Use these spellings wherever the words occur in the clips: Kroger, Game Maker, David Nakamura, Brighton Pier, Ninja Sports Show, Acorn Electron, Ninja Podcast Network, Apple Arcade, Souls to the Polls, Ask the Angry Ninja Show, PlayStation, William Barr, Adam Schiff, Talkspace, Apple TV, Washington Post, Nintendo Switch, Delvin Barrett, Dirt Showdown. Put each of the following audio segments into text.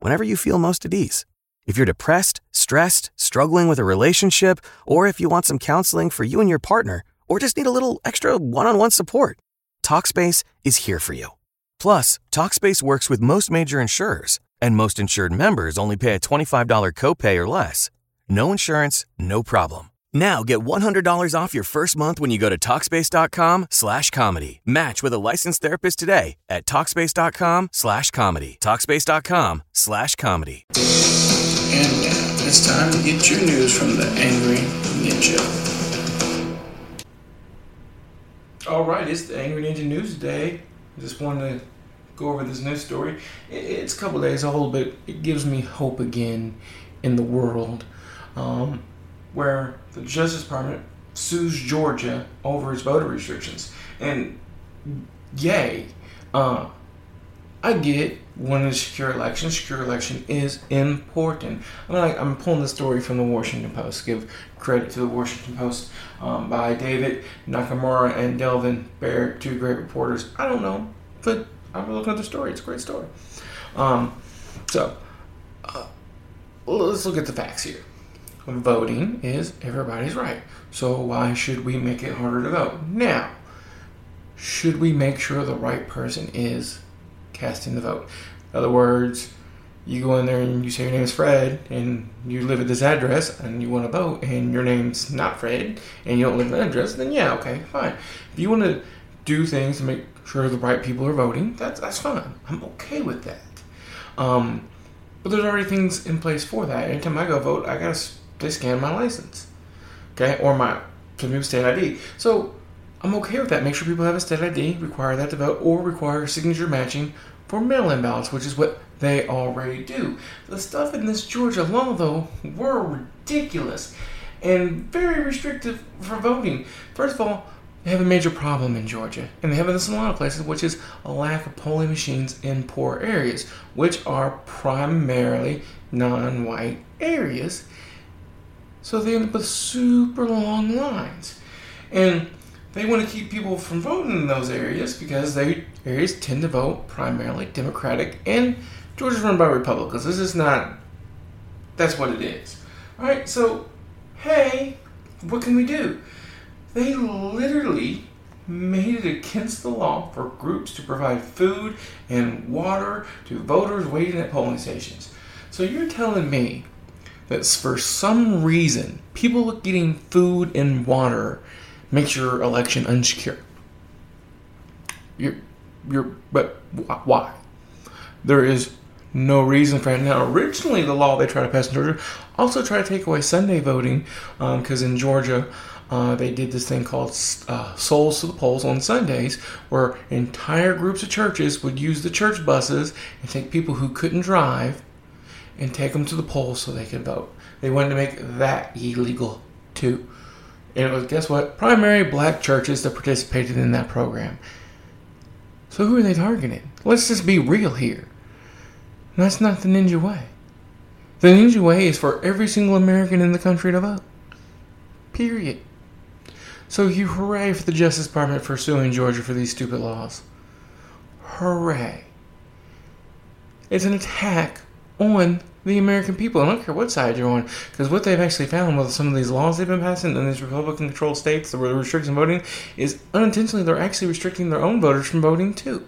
whenever you feel most at ease. If you're depressed, stressed, struggling with a relationship, or if you want some counseling for you and your partner, or just need a little extra one-on-one support, Talkspace is here for you. Plus, Talkspace works with most major insurers, and most insured members only pay a $25 copay or less. No insurance, no problem. Now get $100 off your first month when you go to Talkspace.com/comedy. Match with a licensed therapist today at Talkspace.com/comedy. Talkspace.com/comedy. And it's time to get your news from the Angry Ninja. All right, it's the Angry Ninja News Day. I just wanted to go over this news story. It's a couple days old, but it gives me hope again in the world. Where the Justice Department sues Georgia over its voter restrictions. And yay. I get winning a secure election. Secure election is important. I'm pulling the story from the Washington Post. Give credit to the Washington Post by David Nakamura and Delvin Barrett, two great reporters. I don't know, but I'm looking at the story. It's a great story. So let's look at the facts here. Voting is everybody's right. So why should we make it harder to vote? Now, should we make sure the right person is casting the vote? In other words, you go in there and you say your name is Fred and you live at this address and you want to vote and your name's not Fred and you don't live at that address, then yeah, okay, fine. If you want to do things to make sure the right people are voting, that's fine. I'm okay with that. But there's already things in place for that. Anytime I go vote, I gotta they scan my license, okay, or my state ID. So I'm okay with that. Make sure people have a state ID, require that to vote, or require signature matching for mail-in ballots, which is what they already do. The stuff in this Georgia law, though, were ridiculous and very restrictive for voting. First of all, they have a major problem in Georgia, and they have this in a lot of places, which is a lack of polling machines in poor areas, which are primarily non-white areas. So they end up with super long lines. And they want to keep people from voting in those areas because they areas tend to vote primarily Democratic. And Georgia's run by Republicans. This is not... That's what it is. All right, so, hey, what can we do? They literally made it against the law for groups to provide food and water to voters waiting at polling stations. So you're telling me that for some reason, people getting food and water makes your election unsecure. But why? There is no reason for it. Now, originally the law they tried to pass in Georgia also tried to take away Sunday voting because in Georgia they did this thing called Souls to the Polls on Sundays, where entire groups of churches would use the church buses and take people who couldn't drive and take them to the polls so they could vote. They wanted to make that illegal, too. And it was, guess what? Primary black churches that participated in that program. So who are they targeting? Let's just be real here. And that's not the Ninja way. The Ninja way is for every single American in the country to vote. Period. So you hooray for the Justice Department for suing Georgia for these stupid laws. Hooray. It's an attack on the American people. I don't care what side you're on, because what they've actually found with some of these laws they've been passing in these Republican-controlled states where they're restricting voting is unintentionally they're actually restricting their own voters from voting too.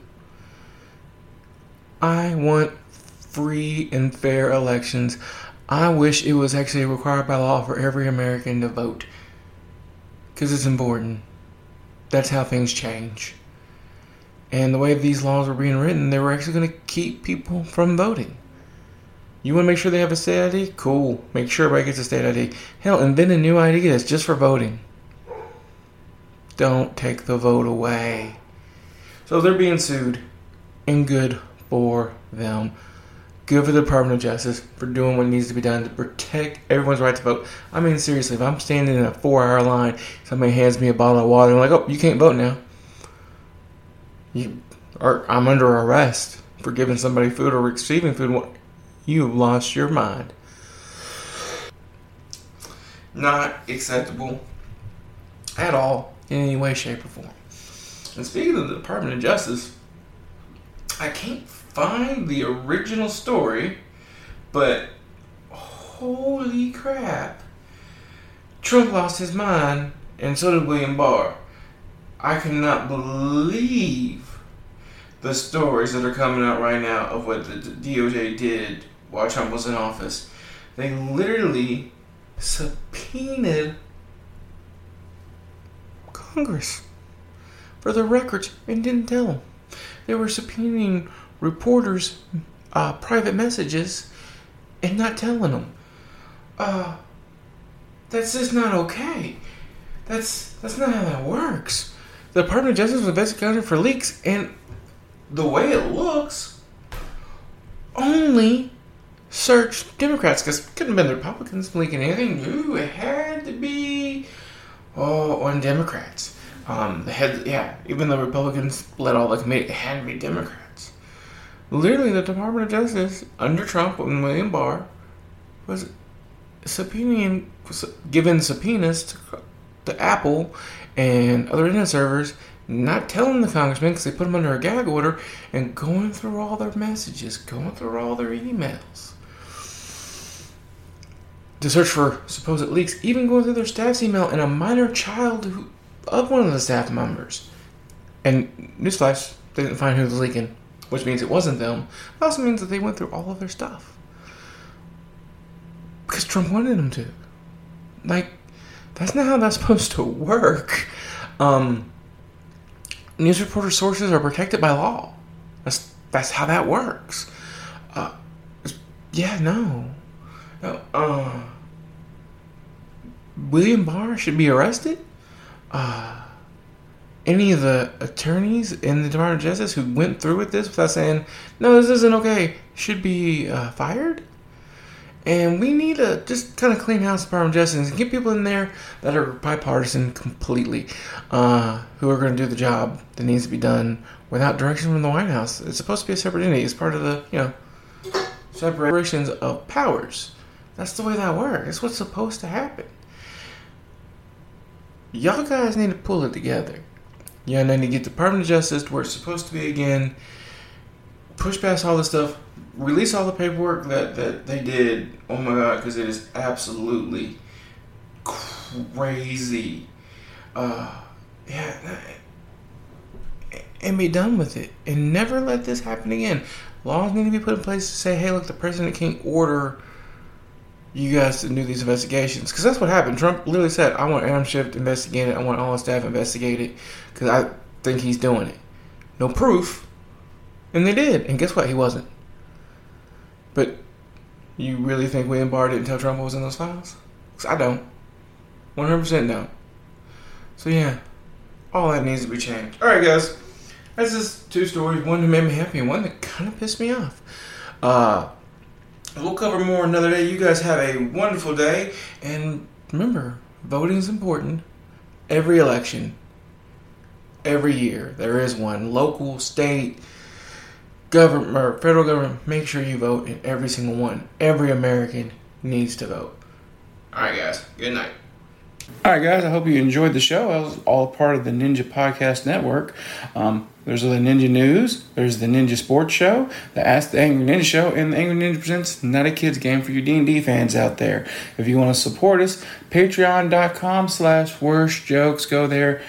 I want free and fair elections. I wish it was actually required by law for every American to vote, because it's important. That's how things change. And the way these laws were being written, they were actually going to keep people from voting. You want to make sure they have a state ID? Cool. Make sure everybody gets a state ID. Hell, invent a new ID that's just for voting. Don't take the vote away. So they're being sued, and good for them. Good for the Department of Justice for doing what needs to be done to protect everyone's right to vote. I mean, seriously, if I'm standing in a 4-hour line, somebody hands me a bottle of water, I'm like, oh, you can't vote now. I'm under arrest for giving somebody food or receiving food. You've lost your mind. Not acceptable at all in any way, shape, or form. And speaking of the Department of Justice, I can't find the original story, but holy crap, Trump lost his mind, and so did William Barr. I cannot believe the stories that are coming out right now of what the DOJ did while Trump was in office. They literally subpoenaed Congress for the records and didn't tell them. They were subpoenaing reporters' private messages and not telling them. That's just not okay. That's not how that works. The Department of Justice was investigated for leaks, and the way it looks, only searched Democrats, because it couldn't have been the Republicans leaking anything. Ooh, it had to be on Democrats. Even the Republicans led all the committee, it had to be Democrats. Literally, the Department of Justice, under Trump and William Barr, was giving subpoenas to Apple and other internet servers, not telling the congressmen because they put them under a gag order, and going through all their messages, going through all their emails to search for supposed leaks, even going through their staff's email and a minor child of one of the staff members. And newsflash, they didn't find who was leaking, which means it wasn't them. It also means that they went through all of their stuff because Trump wanted them to. Like, that's not how that's supposed to work. News reporter sources are protected by law. That's how that works. William Barr should be arrested. Any of the attorneys in the Department of Justice who went through with this without saying, no, this isn't okay, should be fired. And we need to just kind of clean house the Department of Justice and get people in there that are bipartisan completely, who are going to do the job that needs to be done without direction from the White House. It's supposed to be a separate entity. It's part of the, separations of powers. That's the way that works. It's what's supposed to happen. Y'all guys need to pull it together. Y'all need to get the Department of Justice to where it's supposed to be again. Push past all this stuff. Release all the paperwork that they did. Oh my God, because it is absolutely crazy. And be done with it. And never let this happen again. Laws need to be put in place to say, hey, look, the president can't order you guys to do these investigations. Because that's what happened. Trump literally said, I want Adam Schiff investigated. I want all his staff investigated. Because I think he's doing it. No proof. And they did. And guess what? He wasn't. But you really think William Barr didn't tell Trump what was in those files? Because I don't. 100% don't. So yeah. All that needs to be changed. Alright guys. That's just two stories. One that made me happy and one that kind of pissed me off. We'll cover more another day. You guys have a wonderful day. And remember, voting is important. Every election. Every year. There is one. Local, state, government, or federal government. Make sure you vote in every single one. Every American needs to vote. Alright guys, good night. Alright guys, I hope you enjoyed the show. I was all part of the Ninja Podcast Network. There's the Ninja News, there's the Ninja Sports Show, the Ask the Angry Ninja Show, and the Angry Ninja Presents Not a Kids Game for you D&D fans out there. If you want to support us, patreon.com/worstjokes. Go there.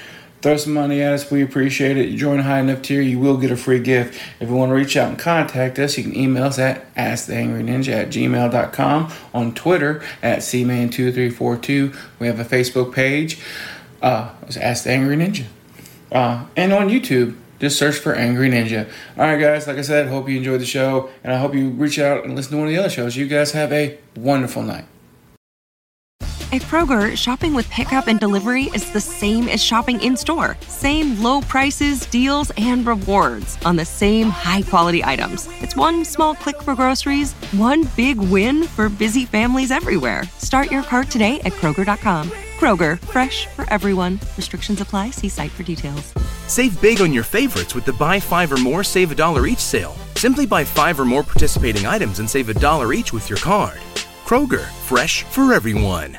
Throw some money at us. We appreciate it. You join a high enough tier, you will get a free gift. If you want to reach out and contact us, you can email us at asktheangryninja@gmail.com, on Twitter at cman2342. We have a Facebook page. It's Ask the Angry Ninja. And on YouTube, just search for Angry Ninja. All right, guys. Like I said, hope you enjoyed the show, and I hope you reach out and listen to one of the other shows. You guys have a wonderful night. At Kroger, shopping with pickup and delivery is the same as shopping in-store. Same low prices, deals, and rewards on the same high-quality items. It's one small click for groceries, one big win for busy families everywhere. Start your cart today at Kroger.com. Kroger, fresh for everyone. Restrictions apply. See site for details. Save big on your favorites with the Buy 5 or More, Save $1 each sale. Simply buy 5 or more participating items and save $1 each with your card. Kroger, fresh for everyone.